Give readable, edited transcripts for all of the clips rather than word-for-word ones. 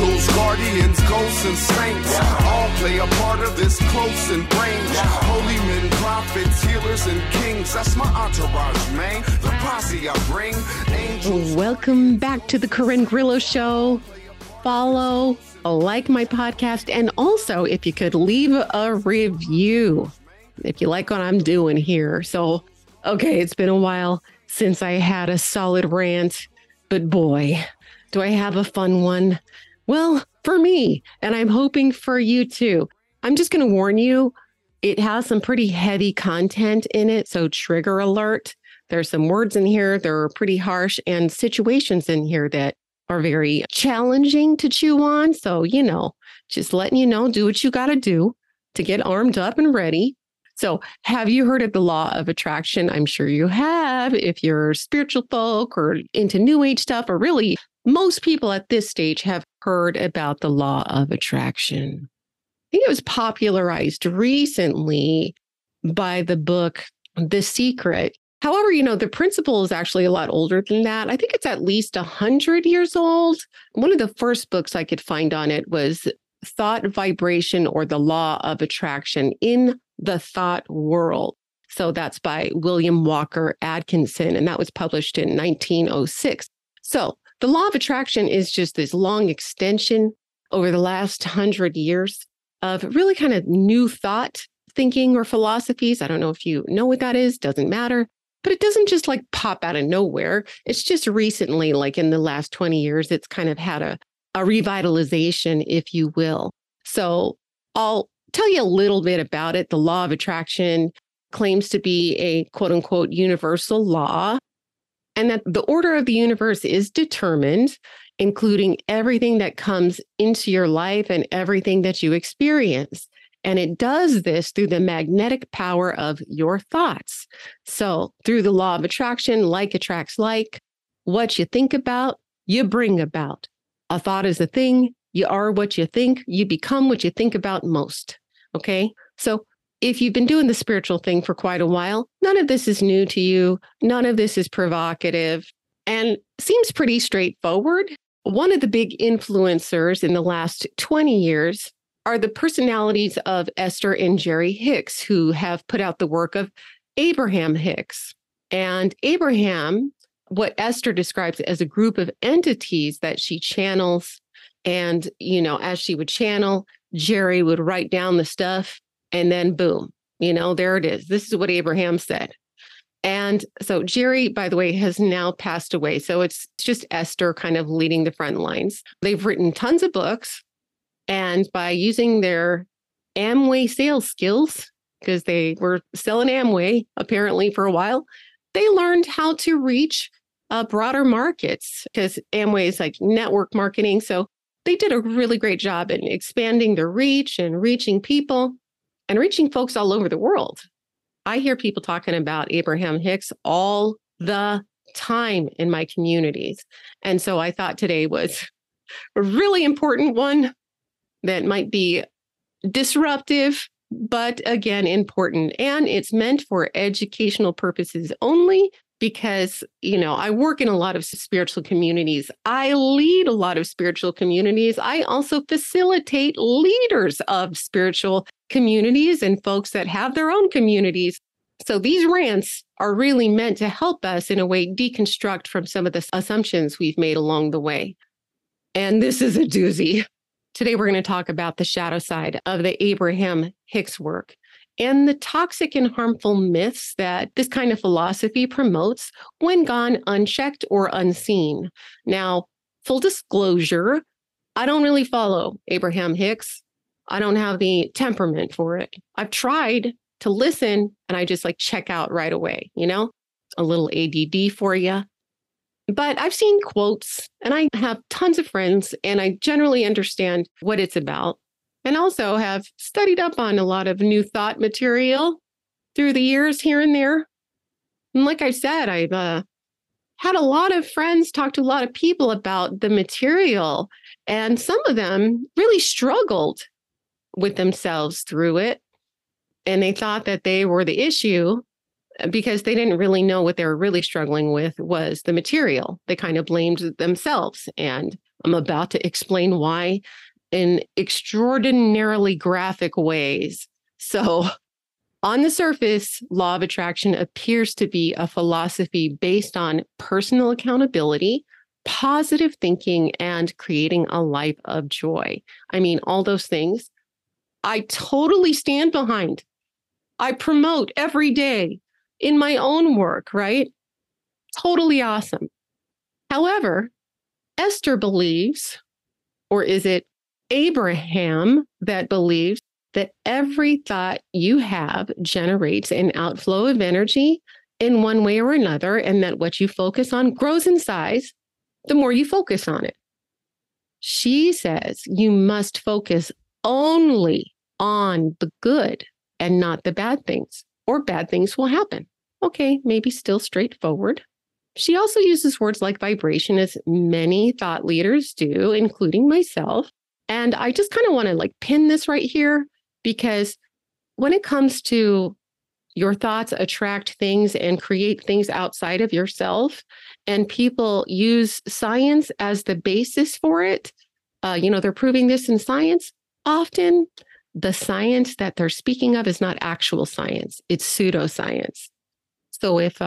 angels, guardians, ghosts, and saints all play a part of this close and range. Holy men, prophets, healers, and kings. That's my entourage, man. The posse I bring. Angels. Welcome back to the Corinne Grillo Show. Follow, like my podcast, and also, if you could, leave a review if you like what I'm doing here. So, okay, it's been a while since I had a solid rant, but boy, do I have a fun one. Well, for me, and I'm hoping for you too. I'm just going to warn you, it has some pretty heavy content in it, so trigger alert. There's some words in here that are pretty harsh and situations in here that are very challenging to chew on. So, you know, just letting you know, do what you got to do to get armed up and ready. So have you heard of the law of attraction? I'm sure you have. If you're spiritual folk or into new age stuff, or really most people at this stage have heard about the law of attraction. I think it was popularized recently by the book, The Secret. However, you know, the principle is actually a lot older than that. I think it's at least 100 years old. One of the first books I could find on it was Thought Vibration or the Law of Attraction in the Thought World. So that's by William Walker Atkinson, and that was published in 1906. So the law of attraction is just this long extension over the last 100 years of really kind of new thought thinking or philosophies. I don't know if you know what that is, doesn't matter. But it doesn't just like pop out of nowhere. It's just recently, like in the last 20 years, it's kind of had a revitalization, if you will. So I'll tell you a little bit about it. The law of attraction claims to be a quote unquote universal law, and that the order of the universe is determined, including everything that comes into your life and everything that you experience. And it does this through the magnetic power of your thoughts. So through the law of attraction, like attracts like. What you think about, you bring about. A thought is a thing. You are what you think. You become what you think about most. Okay? So if you've been doing the spiritual thing for quite a while, none of this is new to you. None of this is provocative and seems pretty straightforward. One of the big influencers in the last 20 years are the personalities of Esther and Jerry Hicks, who have put out the work of Abraham Hicks. And Abraham, what Esther describes as a group of entities that she channels. And, you know, as she would channel, Jerry would write down the stuff and then boom, you know, there it is. This is what Abraham said. And so Jerry, by the way, has now passed away. So it's just Esther kind of leading the front lines. They've written tons of books. And by using their Amway sales skills, because they were selling Amway apparently for a while, they learned how to reach broader markets, because Amway is like network marketing. So they did a really great job in expanding their reach and reaching people and reaching folks all over the world. I hear people talking about Abraham Hicks all the time in my communities. And so I thought today was a really important one. That might be disruptive, but again, important. And it's meant for educational purposes only because, you know, I work in a lot of spiritual communities. I lead a lot of spiritual communities. I also facilitate leaders of spiritual communities and folks that have their own communities. So these rants are really meant to help us in a way deconstruct from some of the assumptions we've made along the way. And this is a doozy. Today, we're going to talk about the shadow side of the Abraham Hicks work and the toxic and harmful myths that this kind of philosophy promotes when gone unchecked or unseen. Now, full disclosure, I don't really follow Abraham Hicks. I don't have the temperament for it. I've tried to listen and I just like check out right away, you know, a little ADD for you. But I've seen quotes and I have tons of friends and I generally understand what it's about and also have studied up on a lot of new thought material through the years here and there. And like I said, I've had a lot of friends talk to a lot of people about the material, and some of them really struggled with themselves through it. And they thought that they were the issue, because they didn't really know what they were really struggling with was the material. They kind of blamed themselves and I'm about to explain why in extraordinarily graphic ways. So on the surface, Law of Attraction appears to be a philosophy based on personal accountability, positive thinking, and creating a life of joy. I mean, all those things I totally stand behind. I promote every day in my own work, right? Totally awesome. However, Esther believes, or is it Abraham that believes, that every thought you have generates an outflow of energy in one way or another, and that what you focus on grows in size the more you focus on it. She says you must focus only on the good and not the bad things, or bad things will happen. Okay, maybe still straightforward. She also uses words like vibration, as many thought leaders do, including myself. And I just kind of want to like pin this right here, because when it comes to your thoughts attract things and create things outside of yourself, and people use science as the basis for it, they're proving this in science. Often the science that they're speaking of is not actual science. It's pseudoscience. So if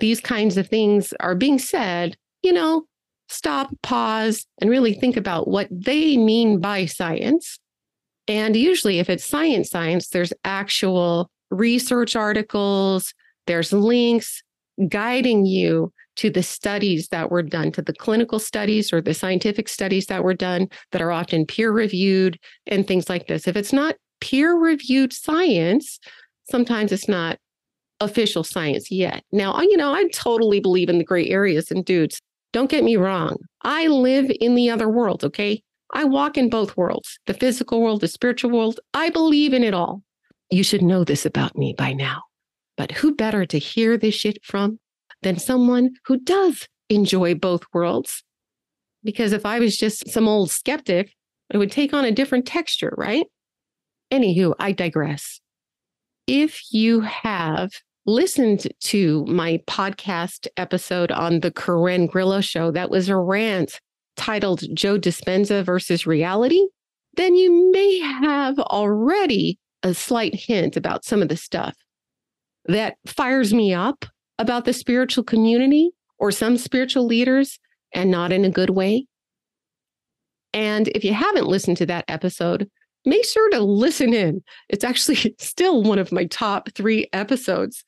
these kinds of things are being said, stop, pause, and really think about what they mean by science. And usually if it's science, there's actual research articles, there's links guiding you to the studies that were done, to the clinical studies or the scientific studies that were done that are often peer-reviewed and things like this. If it's not peer-reviewed science, sometimes it's not official science yet. Now, I totally believe in the gray areas, and dudes, don't get me wrong. I live in the other world, okay? I walk in both worlds, the physical world, the spiritual world. I believe in it all. You should know this about me by now, but who better to hear this shit from than someone who does enjoy both worlds? Because if I was just some old skeptic, it would take on a different texture, right? Anywho, I digress. If you have listened to my podcast episode on the Corinne Grillo Show, that was a rant titled Joe Dispenza versus Reality, then you may have already a slight hint about some of the stuff that fires me up about the spiritual community or some spiritual leaders, and not in a good way. And if you haven't listened to that episode, make sure to listen in. It's actually still one of my top 3 episodes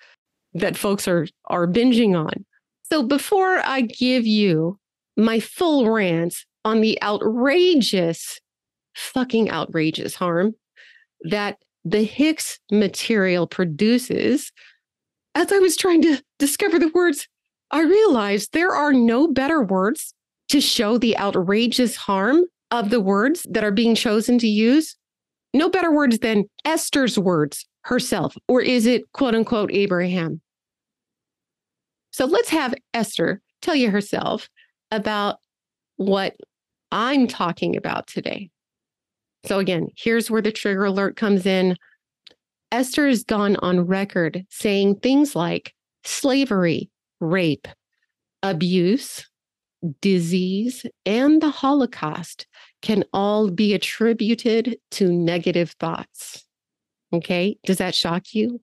that folks are binging on. So before I give you my full rant on the fucking outrageous harm that the Hicks material produces, as I was trying to discover the words, I realized there are no better words to show the outrageous harm of the words that are being chosen to use. No better words than Esther's words herself, or is it quote unquote Abraham? So let's have Esther tell you herself about what I'm talking about today. So again, here's where the trigger alert comes in. Esther has gone on record saying things like slavery, rape, abuse, disease, and the Holocaust can all be attributed to negative thoughts. Okay, does that shock you?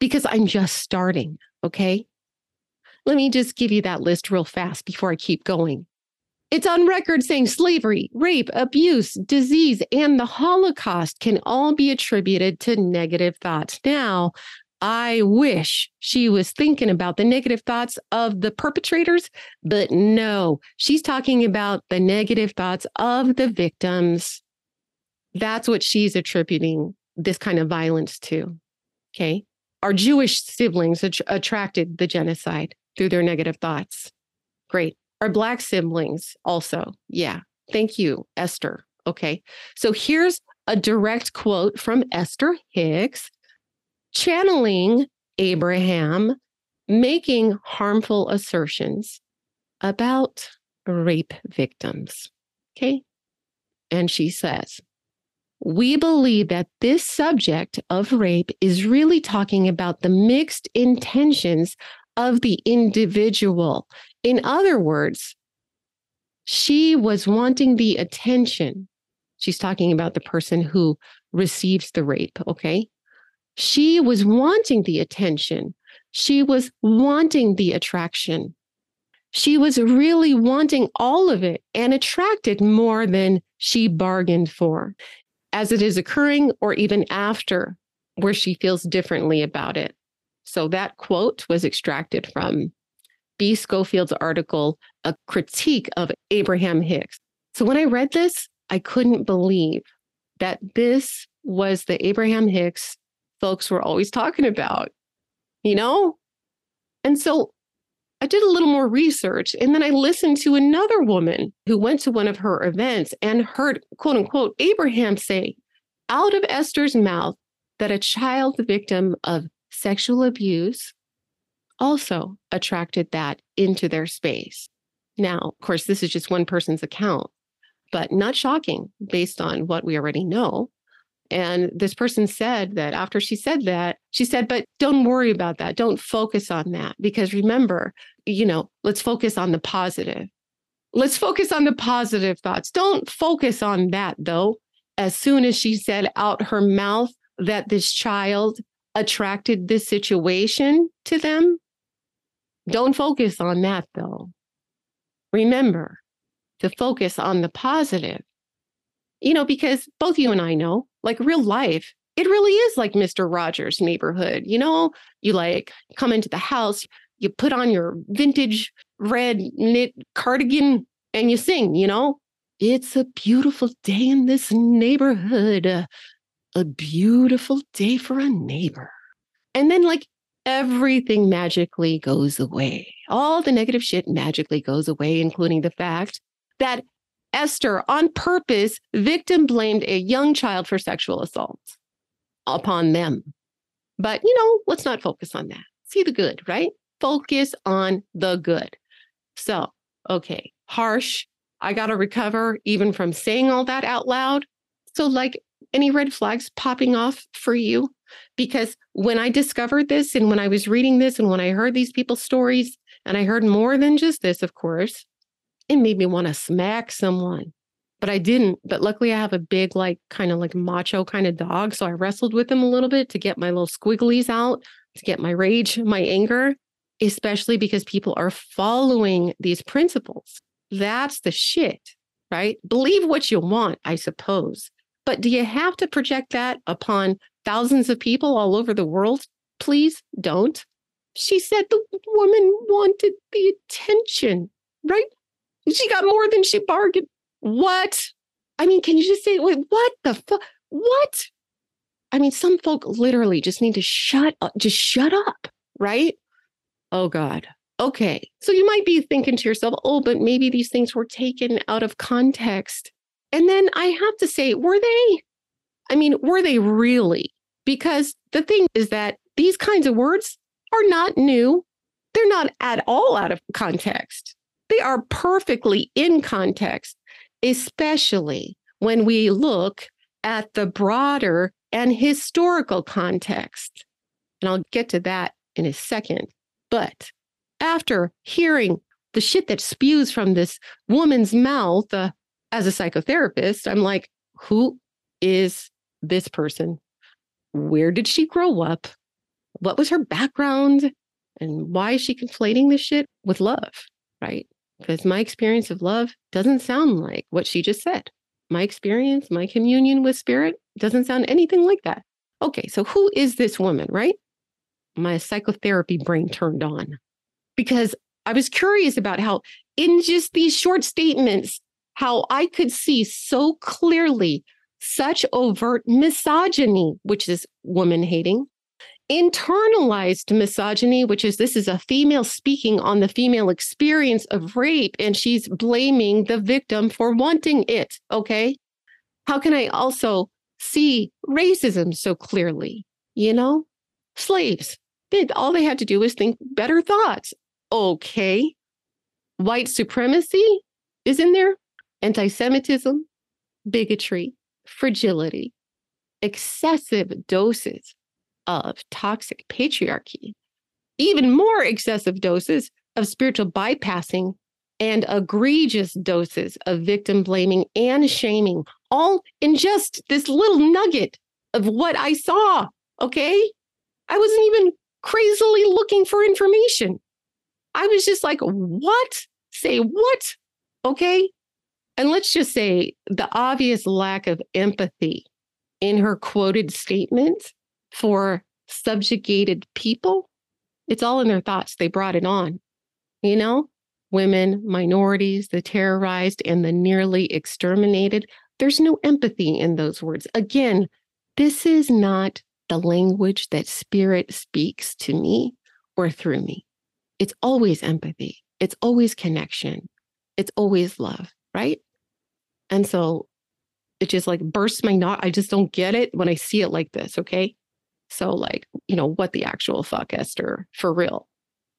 Because I'm just starting, okay? Let me just give you that list real fast before I keep going. It's on record saying slavery, rape, abuse, disease, and the Holocaust can all be attributed to negative thoughts. Now, I wish she was thinking about the negative thoughts of the perpetrators, but no, she's talking about the negative thoughts of the victims. That's what she's attributing this kind of violence to. Okay. Our Jewish siblings attracted the genocide through their negative thoughts. Great. Our Black siblings also. Yeah. Thank you, Esther. Okay. So here's a direct quote from Esther Hicks, channeling Abraham, making harmful assertions about rape victims. Okay. And she says, we believe that this subject of rape is really talking about the mixed intentions of the individual. In other words, She was wanting the attention. She's talking about the person who receives the rape, okay? She was wanting the attention. She was wanting the attraction. She was really wanting all of it and attracted more than she bargained for, as it is occurring or even after, where she feels differently about it. So that quote was extracted from B. Schofield's article, A Critique of Abraham Hicks. So when I read this, I couldn't believe that this was the Abraham Hicks folks were always talking about, you know? And so I did a little more research, and then I listened to another woman who went to one of her events and heard, quote unquote, Abraham say out of Esther's mouth that a child victim of sexual abuse also attracted that into their space. Now, of course, this is just one person's account, but not shocking based on what we already know. And this person said that after she said that, she said, but don't worry about that. Don't focus on that. Because remember, you know, let's focus on the positive. Let's focus on the positive thoughts. Don't focus on that, though. As soon as she said out her mouth that this child attracted this situation to them, don't focus on that, though. Remember to focus on the positive. You know, because both you and I know, like real life, it really is like Mr. Rogers' neighborhood. You know, you like come into the house, you put on your vintage red knit cardigan and you sing, you know, it's a beautiful day in this neighborhood, a beautiful day for a neighbor. And then like everything magically goes away. All the negative shit magically goes away, including the fact that Esther, on purpose, victim blamed a young child for sexual assault upon them. But, you know, let's not focus on that. See the good, right? Focus on the good. So, okay, harsh. I got to recover even from saying all that out loud. So like any red flags popping off for you? Because when I discovered this and when I was reading this and when I heard these people's stories, and I heard more than just this, of course, it made me want to smack someone, but I didn't. But luckily I have a big, like, kind of like macho kind of dog. So I wrestled with him a little bit to get my little squigglies out, to get my rage, my anger, especially because people are following these principles. That's the shit, right? Believe what you want, I suppose. But do you have to project that upon thousands of people all over the world? Please don't. She said the woman wanted the attention, right? She got more than she bargained. What? I mean, can you just say, wait, what the fuck? What? I mean, some folk literally just need to shut up. Just shut up, right? Oh, God. Okay. So you might be thinking to yourself, oh, but maybe these things were taken out of context. And then I have to say, were they? I mean, were they really? Because the thing is that these kinds of words are not new. They're not at all out of context. They are perfectly in context, especially when we look at the broader and historical context. And I'll get to that in a second. But after hearing the shit that spews from this woman's mouth as a psychotherapist, I'm like, who is this person? Where did she grow up? What was her background? And why is she conflating this shit with love, right? Because my experience of love doesn't sound like what she just said. My experience, my communion with spirit doesn't sound anything like that. Okay, so who is this woman, right? My psychotherapy brain turned on because I was curious about how in just these short statements, how I could see so clearly such overt misogyny, which is woman hating, internalized misogyny, which is this is a female speaking on the female experience of rape, and she's blaming the victim for wanting it. Okay. How can I also see racism so clearly? You know, slaves did all they had to do was think better thoughts. Okay. White supremacy is in there. Anti-Semitism, bigotry, fragility, excessive doses of toxic patriarchy, even more excessive doses of spiritual bypassing and egregious doses of victim blaming and shaming, all in just this little nugget of what I saw, okay? I wasn't even crazily looking for information. I was just like, what? Say what? Okay? And let's just say the obvious lack of empathy in her quoted statement for subjugated people, it's all in their thoughts. They brought it on, you know? Women, minorities, the terrorized, and the nearly exterminated. There's no empathy in those words. Again, this is not the language that spirit speaks to me or through me. It's always empathy. It's always connection. It's always love, right? And so it just like bursts my knot. I just don't get it when I see it like this, okay? So like, you know, what the actual fuck, Esther, for real.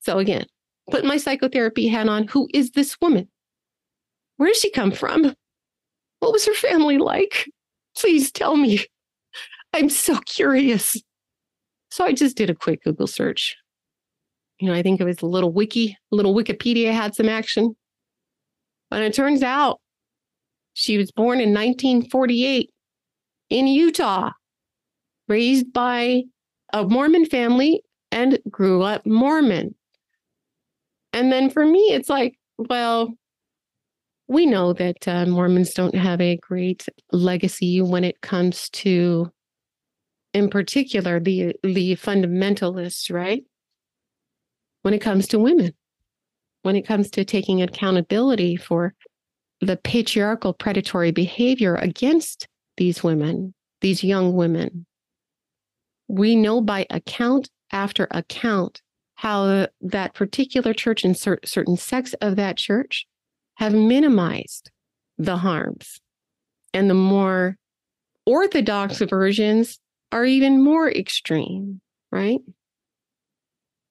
So again, put my psychotherapy hat on. Who is this woman? Where does she come from? What was her family like? Please tell me. I'm so curious. So I just did a quick Google search. You know, I think it was a little wiki, a little Wikipedia had some action. But it turns out she was born in 1948 in Utah, raised by a Mormon family and grew up Mormon. And then for me, it's like, well, we know that Mormons don't have a great legacy when it comes to, in particular, the fundamentalists, right? When it comes to women, when it comes to taking accountability for the patriarchal predatory behavior against these women, these young women. We know by account after account how that particular church and certain sects of that church have minimized the harms. And the more orthodox versions are even more extreme, right?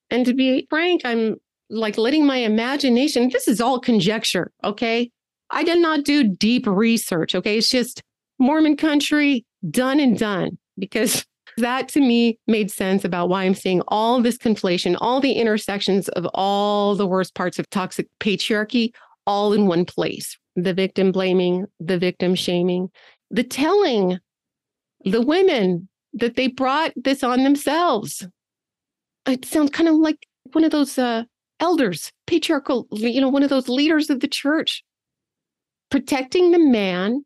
And to be frank, I'm like letting my imagination, this is all conjecture, okay? I did not do deep research, okay? It's just Mormon country, done and done, because that to me made sense about why I'm seeing all this conflation, all the intersections of all the worst parts of toxic patriarchy, all in one place. The victim blaming, the victim shaming, the telling the women that they brought this on themselves. It sounds kind of like one of those elders, patriarchal, you know, one of those leaders of the church, protecting the man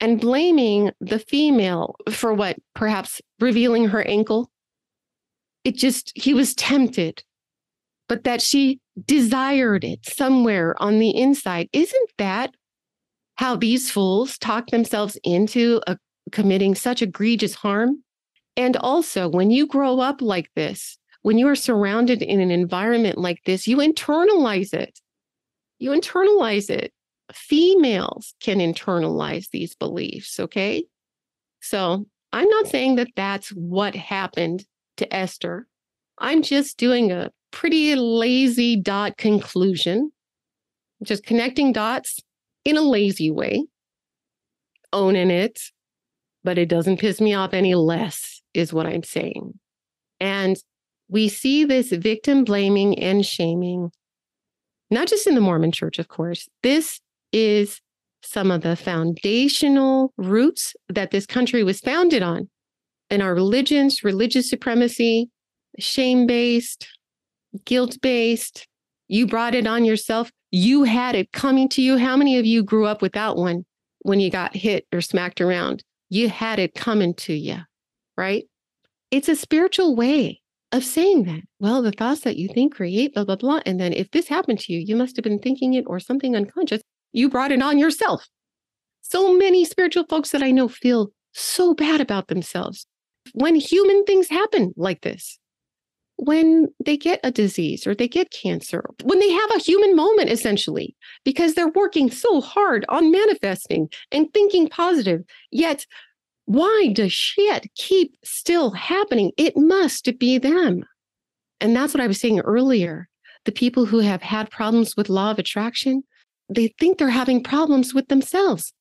and blaming the female for what, perhaps revealing her ankle. It just, he was tempted, but that she desired it somewhere on the inside. Isn't that how these fools talk themselves into committing such egregious harm? And also, when you grow up like this, when you are surrounded in an environment like this, you internalize it. You internalize it. Females can internalize these beliefs, okay? So I'm not saying that that's what happened to Esther. I'm just doing a pretty lazy dot conclusion, just connecting dots in a lazy way, owning it, but it doesn't piss me off any less is what I'm saying. And we see this victim blaming and shaming, not just in the Mormon church, of course. This is some of the foundational roots that this country was founded on in our religions, religious supremacy, shame-based, guilt-based. You brought it on yourself. You had it coming to you. How many of you grew up without one when you got hit or smacked around? You had it coming to you, right? It's a spiritual way of saying that. Well, the thoughts that you think create blah, blah, blah. And then if this happened to you, you must have been thinking it or something unconscious. You brought it on yourself. So many spiritual folks that I know feel so bad about themselves when human things happen like this, when they get a disease or they get cancer, when they have a human moment, essentially, because they're working so hard on manifesting and thinking positive. Yet, why does shit keep still happening? It must be them. And that's what I was saying earlier. The people who have had problems with law of attraction, they think they're having problems with themselves,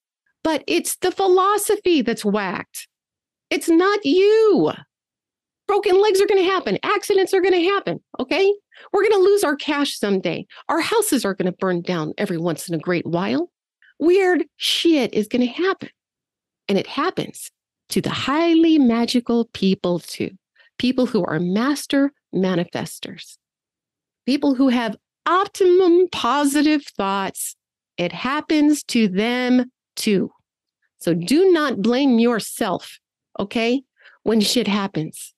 but it's the philosophy that's whacked. It's not you. Broken legs are going to happen. Accidents are going to happen. Okay. We're going to lose our cash someday. Our houses are going to burn down every once in a great while. Weird shit is going to happen. And it happens to the highly magical people too. People who are master manifestors. People who have optimum positive thoughts. It happens to them too. So do not blame yourself, okay, when shit happens.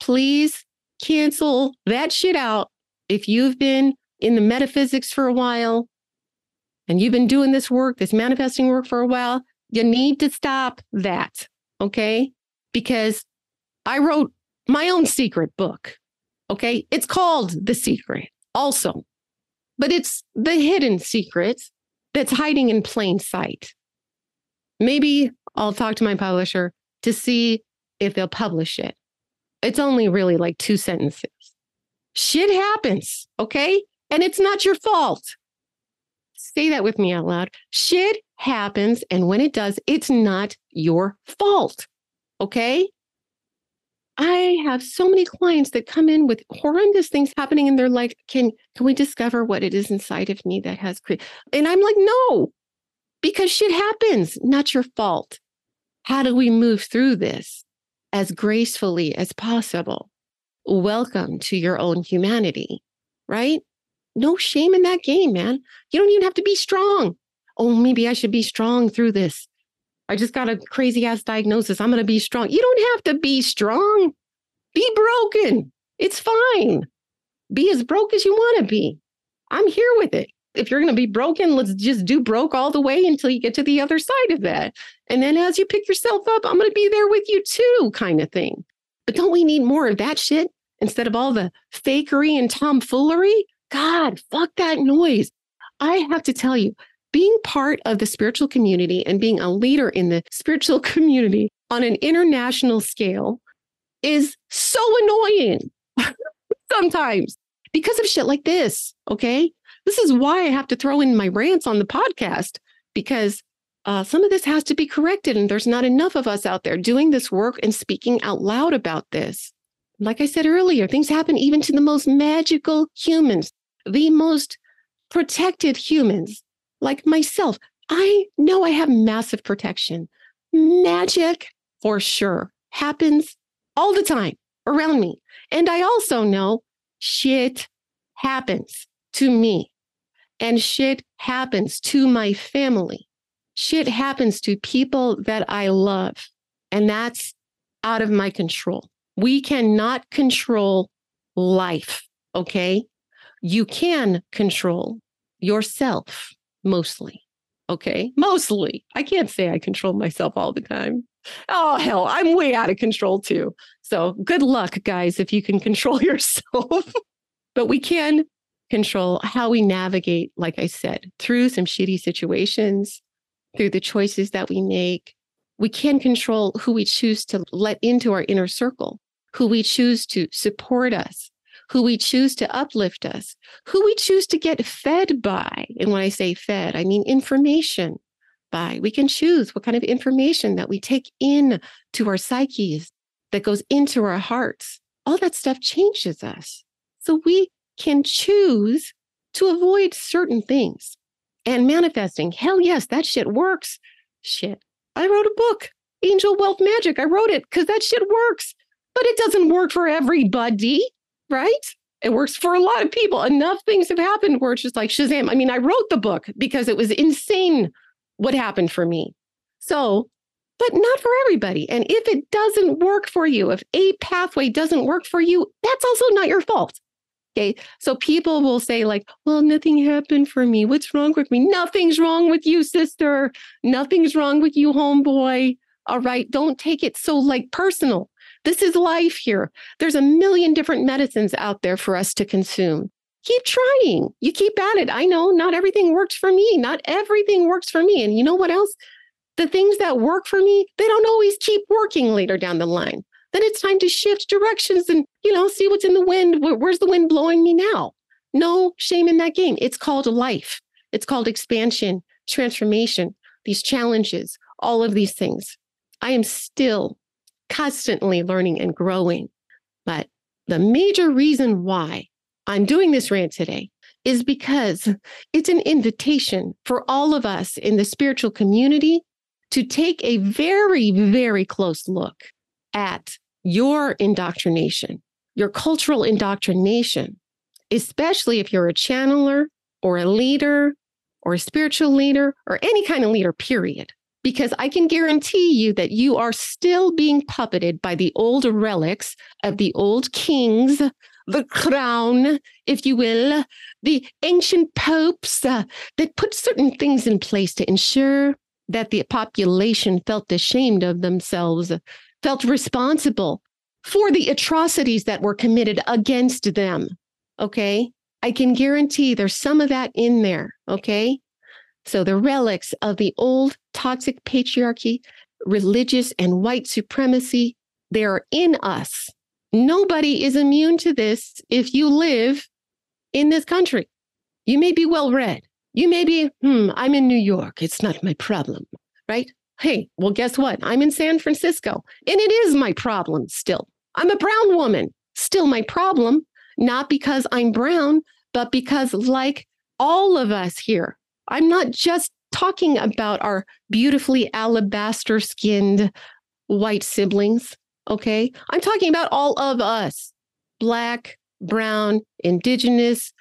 Please cancel that shit out. If you've been in the metaphysics for a while and you've been doing this work, this manifesting work for a while, you need to stop that, okay? Because I wrote my own secret book, okay? It's called The Secret also, but it's the hidden secret that's hiding in plain sight. Maybe I'll talk to my publisher to see if they'll publish it. It's only really like 2 sentences. Shit happens, okay? And it's not your fault. Say that with me out loud. Shit happens, and when it does, it's not your fault, okay? I have so many clients that come in with horrendous things happening in their life. Can we discover what it is inside of me that has created? And I'm like, no. Because shit happens, not your fault. How do we move through this as gracefully as possible? Welcome to your own humanity, right? No shame in that game, man. You don't even have to be strong. Oh, maybe I should be strong through this. I just got a crazy ass diagnosis. I'm going to be strong. You don't have to be strong. Be broken. It's fine. Be as broke as you want to be. I'm here with it. If you're going to be broken, let's just do broke all the way until you get to the other side of that. And then as you pick yourself up, I'm going to be there with you too, kind of thing. But don't we need more of that shit instead of all the fakery and tomfoolery? God, fuck that noise. I have to tell you, being part of the spiritual community and being a leader in the spiritual community on an international scale is so annoying sometimes because of shit like this, okay? This is why I have to throw in my rants on the podcast, because some of this has to be corrected. And there's not enough of us out there doing this work and speaking out loud about this. Like I said earlier, things happen even to the most magical humans, the most protected humans like myself. I know I have massive protection. Magic for sure happens all the time around me. And I also know shit happens to me. And shit happens to my family. Shit happens to people that I love. And that's out of my control. We cannot control life, okay? You can control yourself mostly, okay? Mostly. I can't say I control myself all the time. Oh, hell, I'm way out of control too. So good luck, guys, if you can control yourself. But we can control how we navigate, like I said, through some shitty situations, through the choices that we make. We can control who we choose to let into our inner circle, who we choose to support us, who we choose to uplift us, who we choose to get fed by. And when I say fed, I mean information by. We can choose what kind of information that we take in to our psyches, that goes into our hearts. All that stuff changes us. So we can choose to avoid certain things. And manifesting, hell yes, that shit works. Shit, I wrote a book, Angel Wealth Magic. I wrote it because that shit works, but it doesn't work for everybody, right? It works for a lot of people. Enough things have happened where it's just like Shazam. I mean, I wrote the book because it was insane what happened for me. So, but not for everybody. And if it doesn't work for you, if a pathway doesn't work for you, that's also not your fault. Okay, so people will say like, well, nothing happened for me. What's wrong with me? Nothing's wrong with you, sister. Nothing's wrong with you, homeboy. All right, don't take it so like personal. This is life here. There's a million different medicines out there for us to consume. Keep trying. You keep at it. I know not everything works for me. Not everything works for me. And you know what else? The things that work for me, they don't always keep working later down the line. Then it's time to shift directions and, you know, see what's in the wind. Where's the wind blowing me now? No shame in that game. It's called life. It's called expansion, transformation, these challenges, all of these things. I am still constantly learning and growing. But the major reason why I'm doing this rant today is because it's an invitation for all of us in the spiritual community to take a very, very close look at your indoctrination, your cultural indoctrination, especially if you're a channeler or a leader or a spiritual leader or any kind of leader, period. Because I can guarantee you that you are still being puppeted by the old relics of the old kings, the crown, if you will, the ancient popes that put certain things in place to ensure that the population felt ashamed of themselves, felt responsible for the atrocities that were committed against them. Okay? I can guarantee there's some of that in there. Okay? So the relics of the old toxic patriarchy, religious and white supremacy, they're in us. Nobody is immune to this if you live in this country. You may be well-read. You may be, I'm in New York. It's not my problem, right? Hey, well, guess what? I'm in San Francisco, and it is my problem still. I'm a brown woman, still my problem, not because I'm brown, but because like all of us here, I'm not just talking about our beautifully alabaster-skinned white siblings, okay? I'm talking about all of us, Black, brown, Indigenous,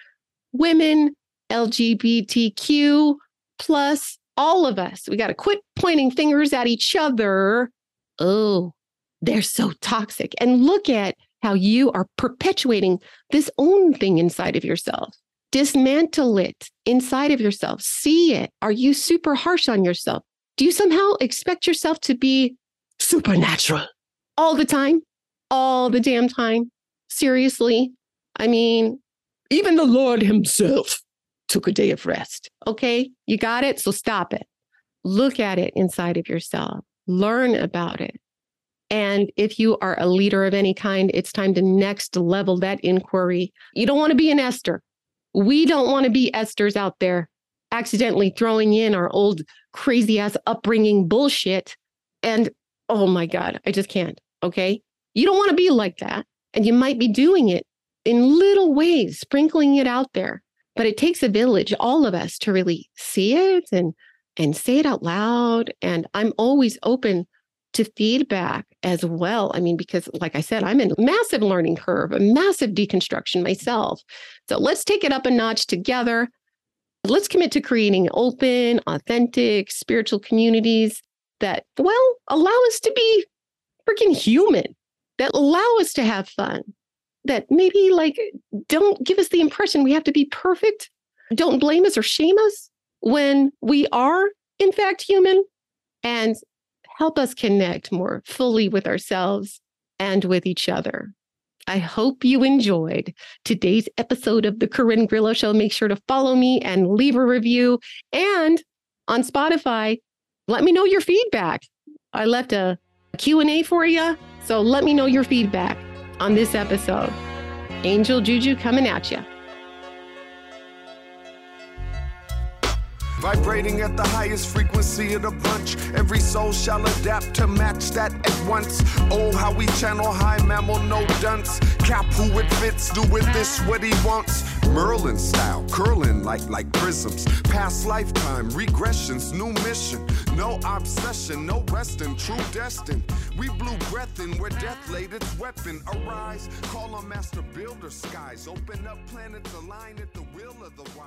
women, LGBTQ plus, all of us. We got to quit pointing fingers at each other. Oh, they're so toxic. And look at how you are perpetuating this own thing inside of yourself. Dismantle it inside of yourself. See it. Are you super harsh on yourself? Do you somehow expect yourself to be supernatural all the time? All the damn time? Seriously? I mean, even the Lord himself took a day of rest. Okay, you got it? So stop it. Look at it inside of yourself. Learn about it. And if you are a leader of any kind, it's time to next level that inquiry. You don't want to be an Esther. We don't want to be Esthers out there accidentally throwing in our old crazy ass upbringing bullshit. And oh my God, I just can't. Okay, you don't want to be like that. And you might be doing it in little ways, sprinkling it out there. But it takes a village, all of us, to really see it and say it out loud. And I'm always open to feedback as well. I mean, because like I said, I'm in a massive learning curve, a massive deconstruction myself. So let's take it up a notch together. Let's commit to creating open, authentic, spiritual communities that, well, allow us to be freaking human, that allow us to have fun, that maybe like don't give us the impression we have to be perfect. Don't blame us or shame us when we are, in fact, human, and help us connect more fully with ourselves and with each other. I hope you enjoyed today's episode of The Corinne Grillo Show. Make sure to follow me and leave a review. And on Spotify, let me know your feedback. I left a Q&A for you, so let me know your feedback on this episode. Angel Juju coming at ya. Vibrating at the highest frequency of the bunch. Every soul shall adapt to match that at once. Oh, how we channel high mammal, no dunce. Cap who it fits, do with this what he wants. Merlin style, curling like prisms. Past lifetime, regressions, new mission. No obsession, no resting, true destined. We blew breath in where death laid its weapon. Arise, call on master builder skies. Open up planets, align at the will of the wise.